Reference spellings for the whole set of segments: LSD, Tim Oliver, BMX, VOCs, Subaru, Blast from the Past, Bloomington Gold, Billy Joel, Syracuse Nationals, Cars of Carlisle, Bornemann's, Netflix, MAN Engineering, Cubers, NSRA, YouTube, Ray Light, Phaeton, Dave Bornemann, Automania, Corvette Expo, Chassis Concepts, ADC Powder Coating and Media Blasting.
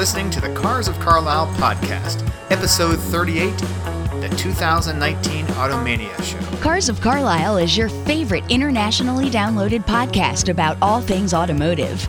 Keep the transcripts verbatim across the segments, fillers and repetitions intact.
listening to the Cars of Carlisle podcast, episode thirty-eight, the two thousand nineteen Automania show. Cars of Carlisle is your favorite internationally downloaded podcast about all things automotive.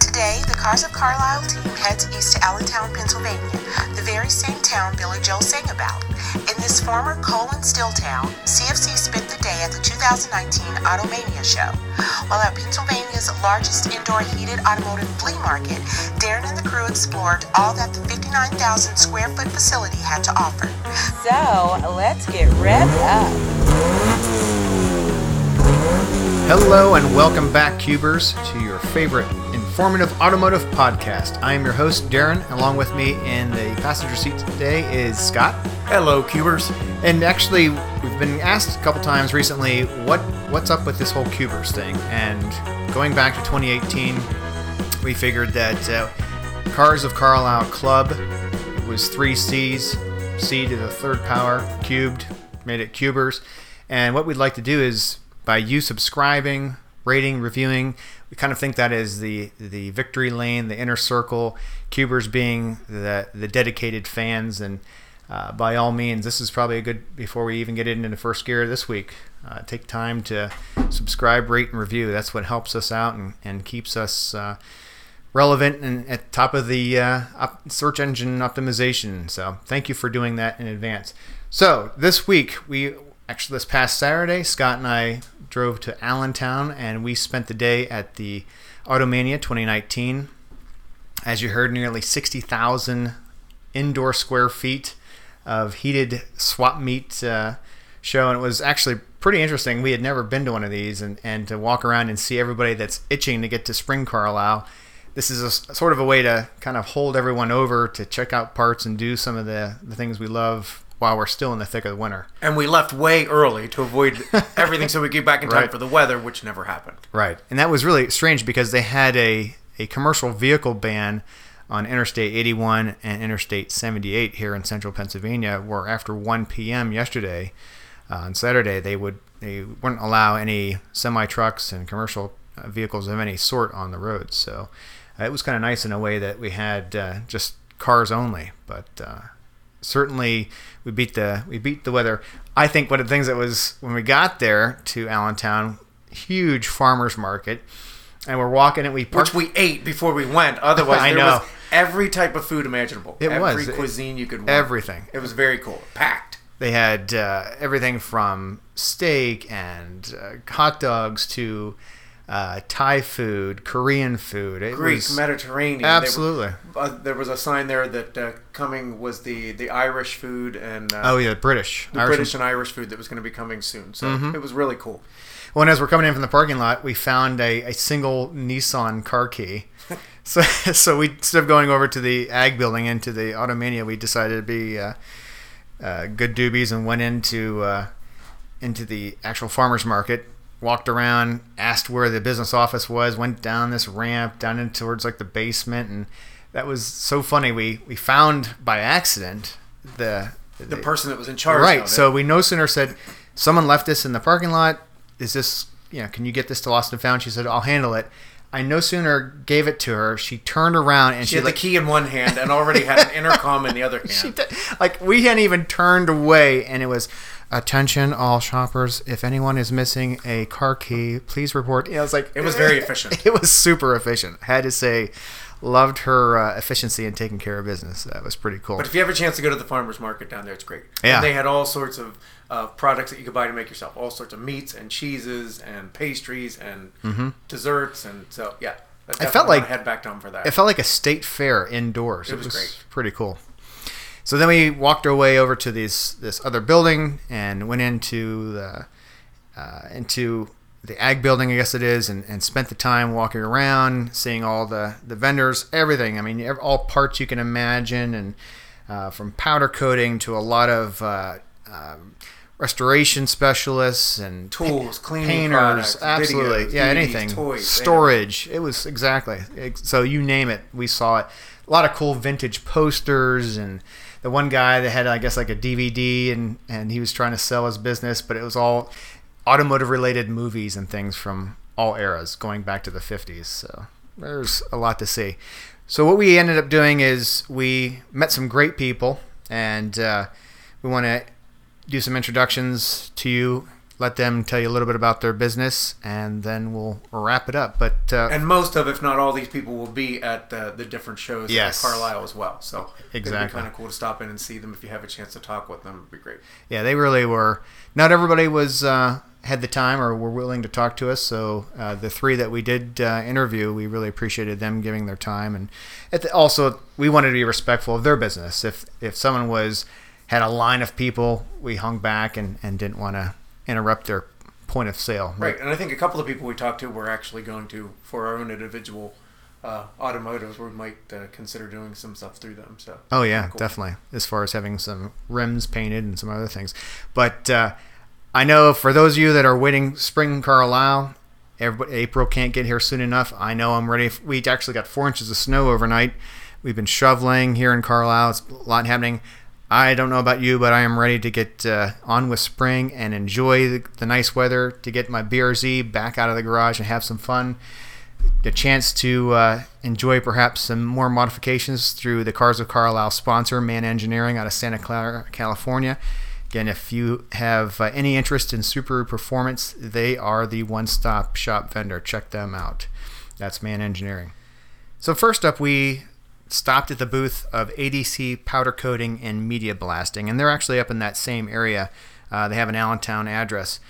Today, the Cars of Carlisle team heads east to Allentown, Pennsylvania, the very same town Billy Joel sang about. In this former coal and steel town, C F C spent the day at the two thousand nineteen Automania show. While at Pennsylvania's largest indoor heated automotive flea market, Darren and the crew explored all that the fifty-nine thousand square foot facility had to offer. So, let's get revved up. Hello and welcome back, Cubers, to your favorite informative automotive podcast. I am your host, Darren. Along with me in the passenger seat today is Scott. Hello, Cubers. And actually, we've been asked a couple times recently what what's up with this whole Cubers thing. And going back to twenty eighteen, we figured that uh, Cars of Carlisle Club, it was three C's, C to the third power, cubed, made it Cubers. And what we'd like to do is, by you subscribing, rating, reviewing, we kind of think that is the the victory lane, the inner circle, Cubers being the the dedicated fans. And uh, by all means, this is probably a good, before we even get into the first gear this week, uh, take time to subscribe, rate, and review. That's what helps us out and, and keeps us uh, relevant and at the top of the uh, op- search engine optimization. So thank you for doing that in advance. So this week, we actually this past Saturday, Scott and I drove to Allentown, and we spent the day at the Automania twenty nineteen. As you heard, nearly sixty thousand indoor square feet of heated swap meet uh, show, and it was actually pretty interesting. We had never been to one of these, and, and to walk around and see everybody that's itching to get to Spring Carlisle. This is a, sort of a way to kind of hold everyone over to check out parts and do some of the, the things we love while we're still in the thick of the winter. And we left way early to avoid everything so we could get back in time right. for the weather, which never happened. Right. And that was really strange because they had a, a commercial vehicle ban on Interstate eighty-one and Interstate seventy-eight here in central Pennsylvania, where after one p.m. yesterday uh, on Saturday, they, would, they wouldn't allow any semi-trucks and commercial vehicles of any sort on the roads. So uh, it was kind of nice in a way that we had uh, just cars only, but... Uh, Certainly, we beat the we beat the weather. I think one of the things that was when we got there to Allentown, huge farmers market, and we're walking and we parked. Which we ate before we went. Otherwise, I there know. was every type of food imaginable. It every was every cuisine you could want. Everything. It was very cool. Packed. They had uh, everything from steak and uh, hot dogs to uh, Thai food, Korean food, it Greek, was, Mediterranean. Absolutely. Were, uh, there was a sign there that uh, coming was the, the Irish food and uh, oh yeah, British, the Irish British and Irish food that was going to be coming soon. So mm-hmm. It was really cool. Well, and as we're coming in from the parking lot, we found a, a single Nissan car key. so so we instead of going over to the Ag Building into the Automania, we decided to be uh, uh, good doobies and went into uh, into the actual farmers market. Walked around, asked where the business office was, went down this ramp, down in towards like the basement, and that was so funny. We we found by accident the the, the person that was in charge. Right. Of it. So we no sooner said, someone left this in the parking lot. Is this, you know, can you get this to Lost and Found? She said, I'll handle it. I no sooner gave it to her, she turned around and she, she had like, the key in one hand and already had an intercom in the other hand. She did, like we hadn't even turned away, and it was, attention all shoppers, if anyone is missing a car key, please report. You know, I was like, it was very efficient. It was super efficient. I had to say, loved her uh, efficiency in taking care of business. That was pretty cool. But if you have a chance to go to the farmers market down there, it's great. Yeah, and they had all sorts of uh, products that you could buy to make yourself, all sorts of meats and cheeses and pastries and mm-hmm. desserts, and so yeah, I felt like head back down for that. It felt like a state fair indoors. It, it was, was great, pretty cool. So then we walked our way over to these this other building and went into the uh, into the Ag Building, I guess it is, and, and spent the time walking around, seeing all the, the vendors, everything. I mean, all parts you can imagine, and uh, from powder coating to a lot of uh, um, restoration specialists and tools, pa- cleaning painters, products, absolutely, videos, yeah, D V Ds, anything, toys, storage. Anything. It was exactly so. You name it, we saw it. A lot of cool vintage posters, and the one guy that had, I guess, like a D V D, and and he was trying to sell his business, but it was all automotive related movies and things from all eras, going back to the fifties. So there's a lot to see. So what we ended up doing is we met some great people, and uh, we want to do some introductions to you, let them tell you a little bit about their business, and then we'll wrap it up. But uh, and most of, if not all, these people will be at the, the different shows yes. at Carlisle as well. So exactly. It'd be kind of cool to stop in and see them. If you have a chance to talk with them, it'd be great. Yeah, they really were. Not everybody was uh, had the time or were willing to talk to us. So uh, the three that we did uh, interview, we really appreciated them giving their time. And at the, also, we wanted to be respectful of their business. If if someone was had a line of people, we hung back and, and didn't want to interrupt their point of sale. Right. right. And I think a couple of people we talked to were actually going to, for our own individual uh, automotives, we might uh, consider doing some stuff through them. So. Oh, yeah, cool. Definitely. As far as having some rims painted and some other things. But uh, I know for those of you that are waiting spring Carlisle, everybody, April can't get here soon enough. I know I'm ready. We actually got four inches of snow overnight. We've been shoveling here in Carlisle. It's a lot happening. I don't know about you, but I am ready to get uh, on with spring and enjoy the, the nice weather, to get my B R Z back out of the garage and have some fun. The chance to uh, enjoy perhaps some more modifications through the Cars of Carlisle sponsor, MAN Engineering, out of Santa Clara, California. Again, if you have uh, any interest in Subaru performance, they are the one-stop shop vendor. Check them out. That's MAN Engineering. So first up, we stopped at the booth of A D C Powder Coating and Media Blasting, and they're actually up in that same area. Uh, they have an Allentown address,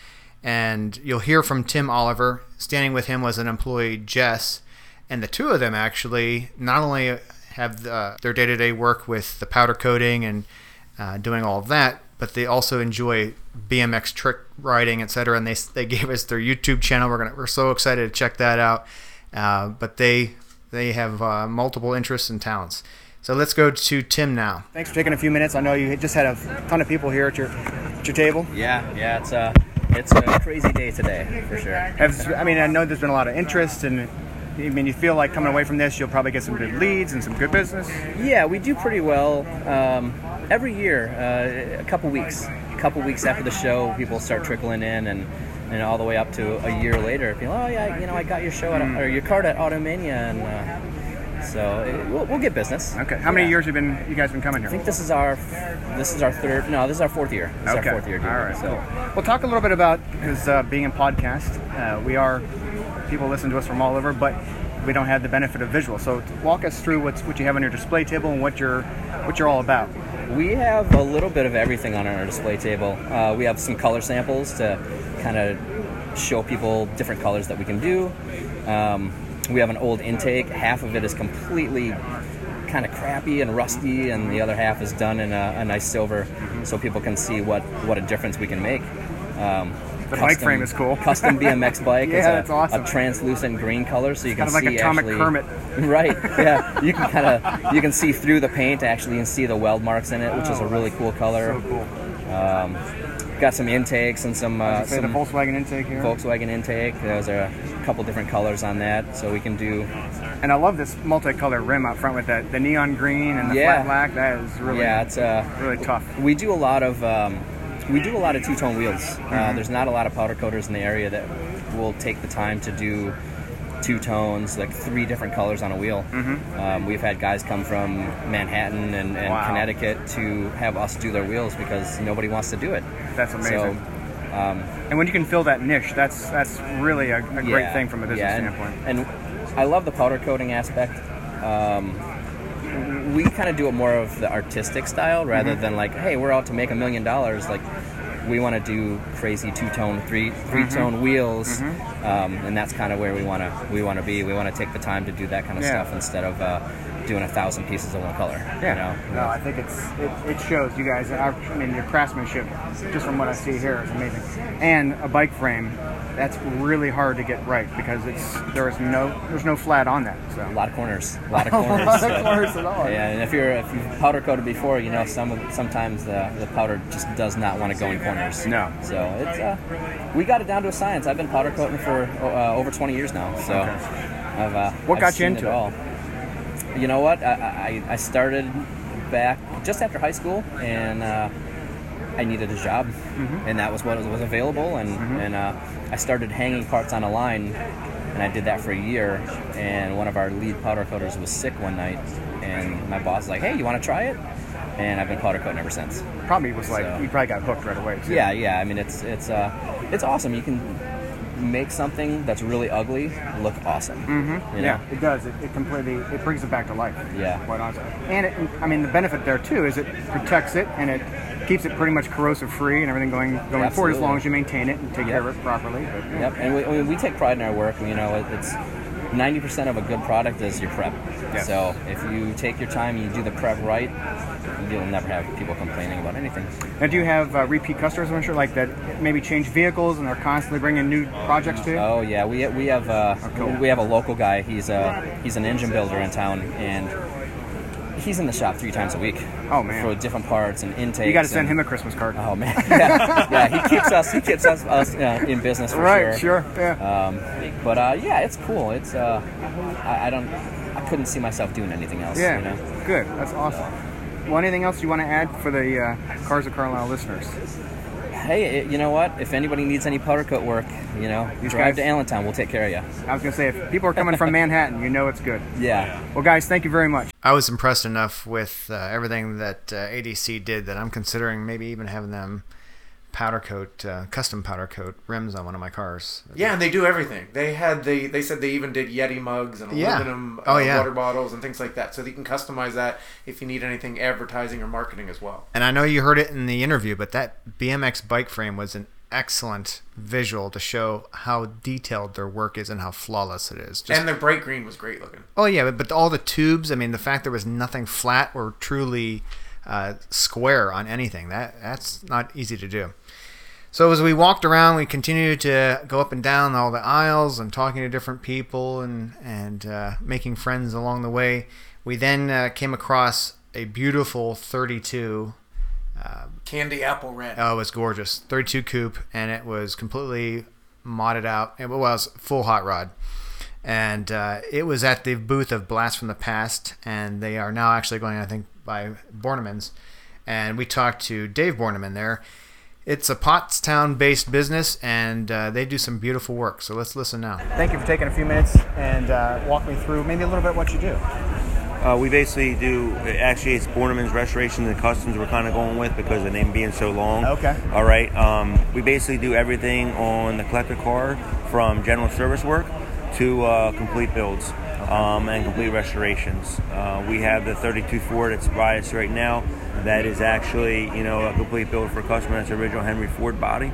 and you'll hear from Tim Oliver. Standing with him was an employee, Jess, and the two of them actually not only have the, their day-to-day work with the powder coating and uh, doing all of that, but they also enjoy B M X trick riding, et cetera. And they they gave us their YouTube channel. We're gonna we're so excited to check that out. Uh, but they. They have uh, multiple interests and talents. So let's go to Tim now. Thanks for taking a few minutes. I know you just had a ton of people here at your at your table. Yeah, yeah, it's a it's a crazy day today for sure. Have, I mean, I know there's been a lot of interest, and I mean, you feel like coming away from this, you'll probably get some good leads and some good business. Yeah, we do pretty well um, every year. Uh, a couple weeks, a couple weeks after the show, people start trickling in, and. And all the way up to a year later, people, oh yeah, you know, I got your show at, or your card at Automania, and uh, so it, we'll, we'll get business. Okay. How yeah. many years have been you guys been coming here? I think this is our this is our third. No, this is our fourth year. This okay. Is our fourth year. All right. So, cool. We'll talk a little bit about because uh, being in podcast, uh, we are people listen to us from all over, but we don't have the benefit of visual. So walk us through what's what you have on your display table and what you're what you're all about. We have a little bit of everything on our display table. Uh, we have some color samples to kind of show people different colors that we can do. Um, we have an old intake. Half of it is completely kind of crappy and rusty, and the other half is done in a, a nice silver, so people can see what, what a difference we can make. Um, the custom, bike frame is cool. Custom B M X bike. Yeah, is a, that's awesome. A translucent green color, so you it's can kind of see like actually. Kind of like Atomic Kermit. Right. Yeah. You can kind of you can see through the paint actually and see the weld marks in it, which oh, is a really cool color. So cool. Um, got some intakes and some. Uh, some the Volkswagen intake here. Volkswagen intake. There's a couple different colors on that, so we can do. And I love this multicolor rim out front with that the neon green and the yeah. flat black. That is really yeah, it's uh, really tough. We do a lot of. Um, We do a lot of two-tone wheels. Uh, there's not a lot of powder coaters in the area that will take the time to do two tones, like three different colors on a wheel. Mm-hmm. Um, we've had guys come from Manhattan and, and wow. Connecticut to have us do their wheels because nobody wants to do it. That's amazing. So, um, and when you can fill that niche, that's that's really a, a yeah, great thing from a business yeah, and, standpoint. And I love the powder coating aspect. Um, We kind of do it more of the artistic style rather mm-hmm. than like, hey, we're out to make a million dollars. Like, we want to do crazy two-tone, three three-tone mm-hmm. wheels, mm-hmm. um, and that's kind of where we want to we want to be. We want to take the time to do that kind of yeah. stuff instead of uh, doing a thousand pieces of one color. Yeah. You know? No, I think it's it, it shows you guys. I mean, your craftsmanship, just from what I see here, is amazing. And a bike frame that's really hard to get right because it's there is no there's no flat on that. So a lot of corners, a lot of corners, a lot of corners at all. Yeah, and if you're if you've powder coated before, you know some sometimes the the powder just does not want to go in corners. No. So it's uh, we got it down to a science. I've been powder coating for uh, over twenty years now. So okay. I've uh, what I've got seen you into it? All. You know what? I, I I started back just after high school and. Uh, I needed a job, mm-hmm. and that was what was available, and, mm-hmm. and uh, I started hanging parts on a line, and I did that for a year, and one of our lead powder coaters was sick one night, and my boss was like, hey, you want to try it? And I've been powder coating ever since. Probably was like, so, you probably got hooked right away, too. Yeah, yeah, I mean, it's, it's, uh, it's awesome. You can make something that's really ugly look awesome. Mm-hmm. You know? Yeah, it does. It, it completely, it brings it back to life. Yeah. Quite honestly. And, it, I mean, the benefit there, too, is it protects it, and it keeps it pretty much corrosive free and everything going going Absolutely. forward as long as you maintain it and take yep. care of it properly. But, yeah. Yep, and we, we take pride in our work. You know, it's ninety percent of a good product is your prep. Yes. So if you take your time and you do the prep right, you'll never have people complaining about anything. Now, do you have uh, repeat customers? I'm sure like that maybe change vehicles and they're constantly bringing new projects to you. Oh yeah, we we have uh, oh, cool. we have a local guy. He's a he's an engine builder in town and. He's in the shop three times a week. Oh man! For different parts and intakes. You got to send and, him a Christmas card. Oh man! Yeah, yeah. He keeps us. He keeps us, us uh, in business for right, sure. Right. Sure. Yeah. Um, but uh, yeah, it's cool. It's uh, I, I don't. I couldn't see myself doing anything else. Yeah. You know? Good. That's awesome. Well, anything else you want to add for the uh, Cars of Carlisle listeners? Hey, it, you know what? If anybody needs any powder coat work, you know, These drive guys, to Allentown. We'll take care of you. I was going to say, if people are coming from Manhattan, you know it's good. Yeah. Well, guys, thank you very much. I was impressed enough with uh, everything that uh, A D C did that I'm considering maybe even having them powder coat, uh, custom powder coat rims on one of my cars. Yeah, and they do everything. They had they they said they even did Yeti mugs and yeah. aluminum uh, oh, yeah. water bottles and things like that. So you can customize that if you need anything advertising or marketing as well. And I know you heard it in the interview, but that B M X bike frame was an excellent visual to show how detailed their work is and how flawless it is. Just, and the bright green was great looking. Oh yeah, but, but all the tubes, I mean, the fact there was nothing flat or truly uh, square on anything, that that's not easy to do. So as we walked around, we continued to go up and down all the aisles and talking to different people and, and uh, making friends along the way. We then uh, came across a beautiful thirty-two. Uh, Candy apple red. Oh, it was gorgeous. thirty-two coupe, and it was completely modded out. It was full hot rod. And uh, it was at the booth of Blast from the Past, and they are now actually going, I think, by Bornemann's. And we talked to Dave Bornemann there. It's a Pottstown-based business, and uh, they do some beautiful work. So let's listen now. Thank you for taking a few minutes and uh, walk me through maybe a little bit of what you do. Uh, we basically do, actually it's Bornemann's Restoration and Customs we're kind of going with because the name being so long. Okay. All right. Um, we basically do everything on the collector car from general service work to uh, complete builds. Um, and complete restorations. Uh, we have the thirty-two Ford that's by us right now. That is actually, you know, a complete build for a customer. That's the original Henry Ford body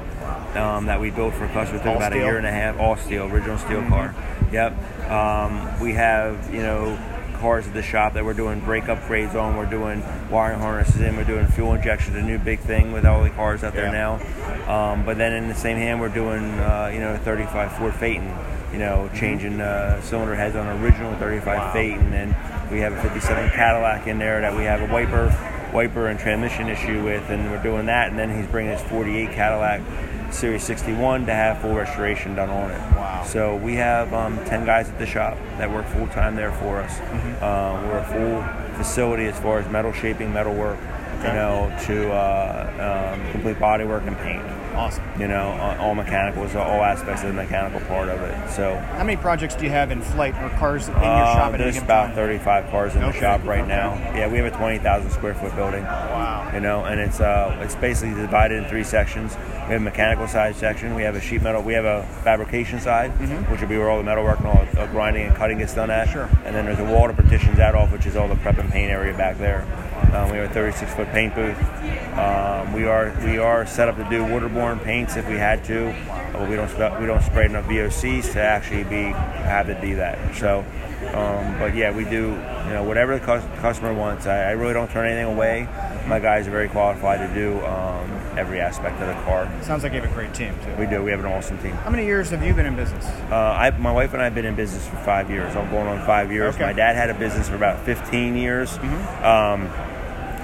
um, that we built for a customer. It took about steel. a year and a half. All steel, original steel mm-hmm. car. Yep. Um, we have, you know, cars at the shop that we're doing brake upgrades on. We're doing wiring harnesses in. We're doing fuel injection. The new big thing with all the cars out there yeah. now. Um, but then in the same hand, we're doing, uh, you know, a thirty-five Ford Phaeton. You know, changing uh, cylinder heads on an original thirty-five wow. Phaeton, and then we have a fifty-seven Cadillac in there that we have a wiper, wiper and transmission issue with, and we're doing that. And then he's bringing his forty-eight Cadillac Series sixty-one to have full restoration done on it. Wow! So we have um, ten guys at the shop that work full time there for us. Mm-hmm. Uh, we're a full facility as far as metal shaping, metal work, okay. you know, to uh, um, complete body work and paint. Awesome. You know, all mechanicals, all aspects of the mechanical part of it. So, how many projects do you have in flight or cars in your uh, shop? There's about thirty-five cars in okay. the shop right okay. now. Yeah, we have a twenty thousand square foot building. Wow. You know, and it's uh, it's basically divided in three sections. We have a mechanical side section. We have a sheet metal. We have a fabrication side, mm-hmm. which would be where all the metalwork and all the grinding and cutting gets done at. Sure. And then there's a wall that partitions that off, which is all the prep and paint area back there. Um, we have a thirty-six foot paint booth. Um, we are we are set up to do waterborne paints if we had to, but we don't we don't spray enough V O Cs to actually be have to do that. So, um, but yeah, we do you know whatever the cu- customer wants. I, I really don't turn anything away. My guys are very qualified to do. Um, every aspect of the car. Sounds like you have a great team, too. We do. We have an awesome team. How many years have you been in business? Uh, I, my wife and I have been in business for five years. I'm going on five years. Okay. My dad had a business for about fifteen years. Mm-hmm. Um,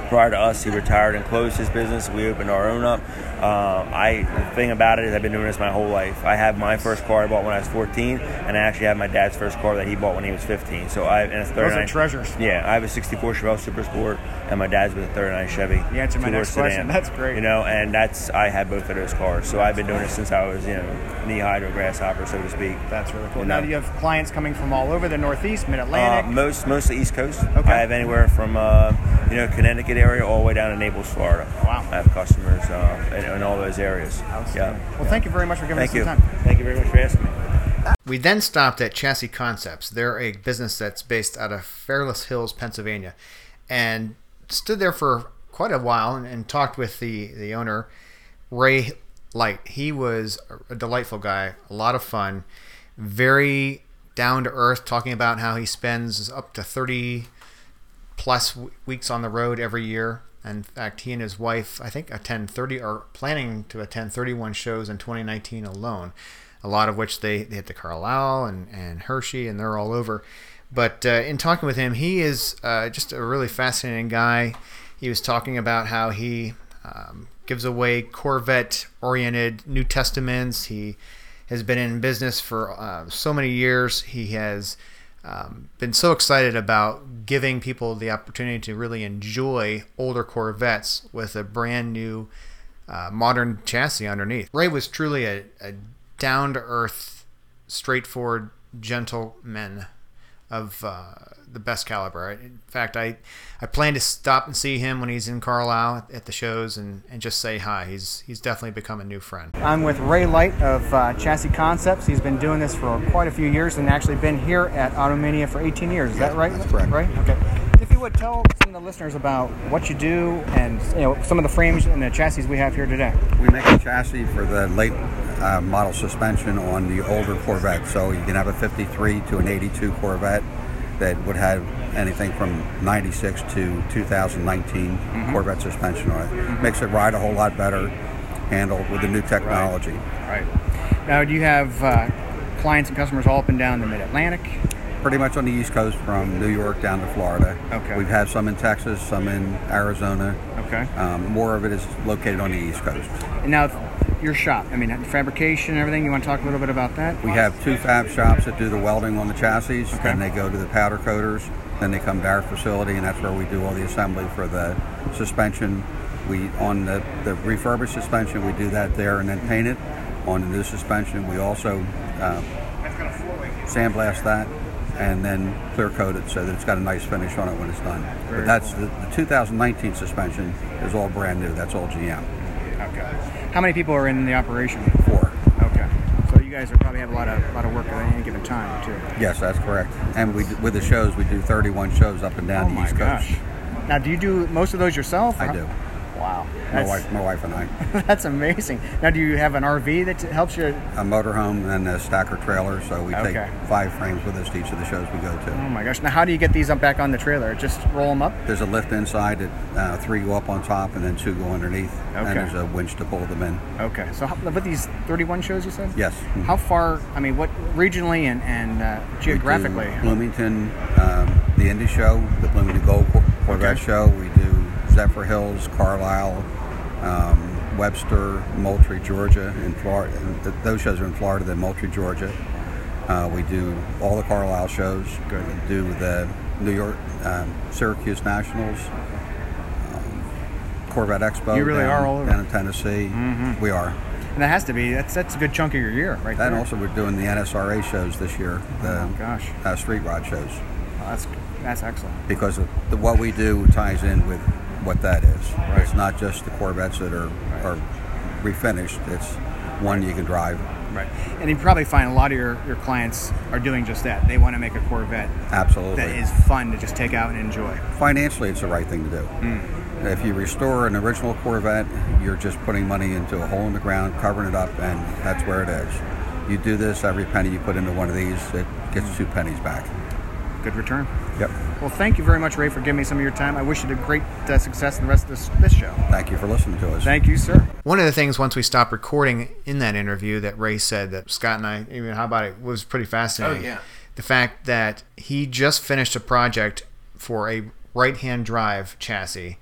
Prior to us, he retired and closed his business. We opened our own up. Um, I the thing about it is I've been doing this my whole life. I have my first car I bought when I was fourteen, and I actually have my dad's first car that he bought when he was fifteen. So I and it's thirty-nine. Those are treasures. Yeah, I have a sixty-four Chevelle Super Sport, and my dad's with a thirty-nine Chevy. You answered my next question. That's great. You know, and that's I had both of those cars. So I've been doing it since I was you know knee high to a grasshopper, so to speak. That's really cool. You now know? You have clients coming from all over the Northeast, Mid Atlantic. Uh, most mostly East Coast. Okay. I have anywhere from uh, you know Connecticut area all the way down to Naples, Florida. Wow. I have customers uh, in, in all those areas. Yeah. Well, yeah. Thank you very much for giving thank us you. Some time. Thank you very much for asking me. We then stopped at Chassis Concepts. They're a business that's based out of Fairless Hills, Pennsylvania, and stood there for quite a while and, and talked with the, the owner, Ray Light. He was a delightful guy, a lot of fun, very down to earth, talking about how he spends up to thirty plus weeks on the road every year. In fact, he and his wife, I think, attend thirty are planning to attend thirty-one shows in twenty nineteen alone, a lot of which they, they hit the Carlisle and, and Hershey, and they're all over. But uh, in talking with him, he is uh, just a really fascinating guy. He was talking about how he um, gives away Corvette-oriented New Testaments. He has been in business for uh, so many years. He has Um, been so excited about giving people the opportunity to really enjoy older Corvettes with a brand new uh, modern chassis underneath. Ray was truly a, a down-to-earth, straightforward gentleman of uh, the best caliber. In fact, I, I plan to stop and see him when he's in Carlisle at the shows and, and just say hi. He's he's definitely become a new friend. I'm with Ray Light of uh, Chassis Concepts. He's been doing this for quite a few years and actually been here at Automania for eighteen years. Is yeah, that right? That's correct. Right? Okay. If you would tell some of the listeners about what you do and you know some of the frames and the chassis we have here today. We make a chassis for the late Uh, model suspension on the older Corvette, so you can have a fifty-three to an eighty-two Corvette that would have anything from ninety-six to two thousand nineteen mm-hmm. Corvette suspension on it. Mm-hmm. Makes it ride a whole lot better, handled with the new technology. Right. Right. Now, do you have uh, clients and customers all up and down the Mid-Atlantic? Pretty much on the East Coast, from New York down to Florida. Okay. We've had some in Texas, some in Arizona. Okay. Um, more of it is located on the East Coast. And now, your shop, I mean, fabrication and everything, you want to talk a little bit about that? We have two fab shops that do the welding on the chassis, okay. and they go to the powder coaters, then they come to our facility, and that's where we do all the assembly for the suspension. We, on the, the refurbished suspension, we do that there and then paint it. On the new suspension, we also uh, sandblast that and then clear coat it so that it's got a nice finish on it when it's done. Very but that's cool. the, the two thousand nineteen suspension is all brand new, that's all G M. Okay. How many people are in the operation? Four. Okay. So you guys are probably have a lot of a lot of work at any given time too. Yes, that's correct. And we with the shows, we do thirty-one shows up and down oh the East Coast. Gosh. Now, do you do most of those yourself? I do. Wow. My wife, my wife and I. That's amazing. Now, do you have an R V that helps you? A motorhome and a stacker trailer. So we okay. take five frames with us to each of the shows we go to. Oh my gosh! Now, how do you get these up back on the trailer? Just roll them up? There's a lift inside that uh, three go up on top and then two go underneath. Okay. And there's a winch to pull them in. Okay. So, how, but these thirty-one shows you said? Yes. Mm-hmm. How far? I mean, what regionally and and uh, geographically? We do Bloomington, um, the Indy show, the Bloomington Gold Corvette okay. show. We do Zephyr Hills, Carlisle, um, Webster, Moultrie, Georgia, and Florida. And those shows are in Florida, then Moultrie, Georgia. Uh, we do all the Carlisle shows. Good. We do the New York, um, Syracuse Nationals, um, Corvette Expo. You really down, are all over. Down in Tennessee. Mm-hmm. We are. And that has to be. That's that's a good chunk of your year, right that there. And also we're doing the N S R A shows this year. The, oh, gosh. Uh, street rod shows. Oh, that's, that's excellent. Because of the, what we do ties in with what that is. Right. It's not just the Corvettes that are, right. are refinished. It's one you can drive. Right. And you probably find a lot of your, your clients are doing just that. They want to make a Corvette absolutely that is fun to just take out and enjoy. Financially, it's the right thing to do. Mm. If you restore an original Corvette, you're just putting money into a hole in the ground, covering it up, and that's where it is. You do this, every penny you put into one of these, it gets two pennies back. good return. Yep. Well, thank you very much, Ray, for giving me some of your time. I wish you the great uh, success in the rest of this, this show. Thank you for listening to us. Thank you, sir. One of the things once we stopped recording in that interview that Ray said that Scott and I, even how about it, was pretty fascinating. Oh, yeah. The fact that he just finished a project for a right-hand drive chassis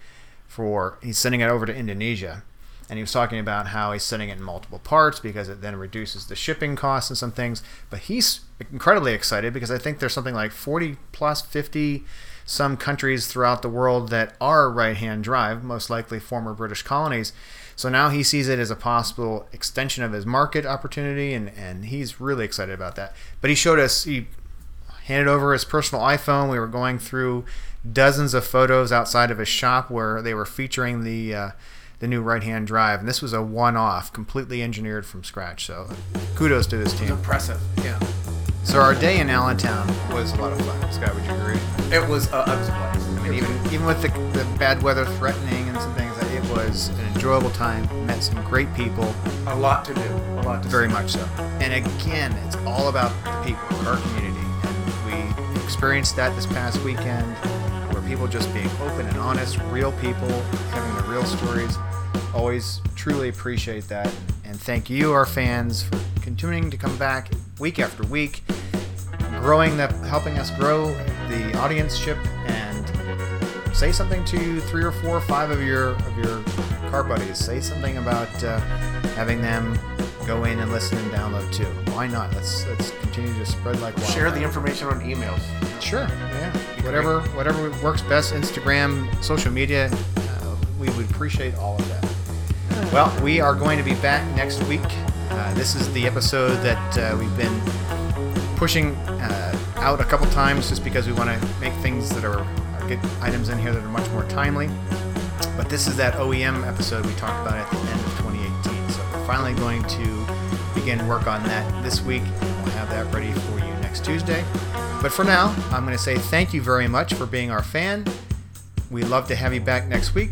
for, he's sending it over to Indonesia. And he was talking about how he's sending it in multiple parts because it then reduces the shipping costs and some things. But he's incredibly excited because I think there's something like forty plus fifty some countries throughout the world that are right-hand drive, most likely former British colonies. So now he sees it as a possible extension of his market opportunity, and, and he's really excited about that. But he showed us, he handed over his personal iPhone. We were going through dozens of photos outside of his shop where they were featuring the... Uh, the new right-hand drive, and this was a one-off, completely engineered from scratch, so kudos to this team. It was impressive, yeah. So our day in Allentown was a lot of fun. Scott, would you agree? It was a uh, blast. I mean, even even with the, the bad weather threatening and some things, it was an enjoyable time. Met some great people. A lot to do. A lot to do. Very much so. And again, it's all about the people, our community, and we experienced that this past weekend. People just being open and honest, real people, having the real stories. Always truly appreciate that. And thank you, our fans, for continuing to come back week after week, growing the, helping us grow the audienceship, and say something to three or four or five of your of your car buddies. Say something about uh, having them go in and listen and download too. Why not? Let's let's continue to spread like wildfire. Share the information on emails. Sure. Yeah. Whatever whatever works best. Instagram, social media. Uh, we would appreciate all of that. Well, we are going to be back next week. Uh, this is the episode that uh, we've been pushing uh, out a couple times just because we want to make things that are get items in here that are much more timely. But this is that O E M episode we talked about at the end of twenty eighteen. So we're finally going to begin work on that this week. We'll have that ready for you next Tuesday. But for now, I'm going to say thank you very much for being our fan. We'd love to have you back next week.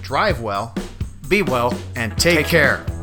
Drive well, be well, and take, take care. care.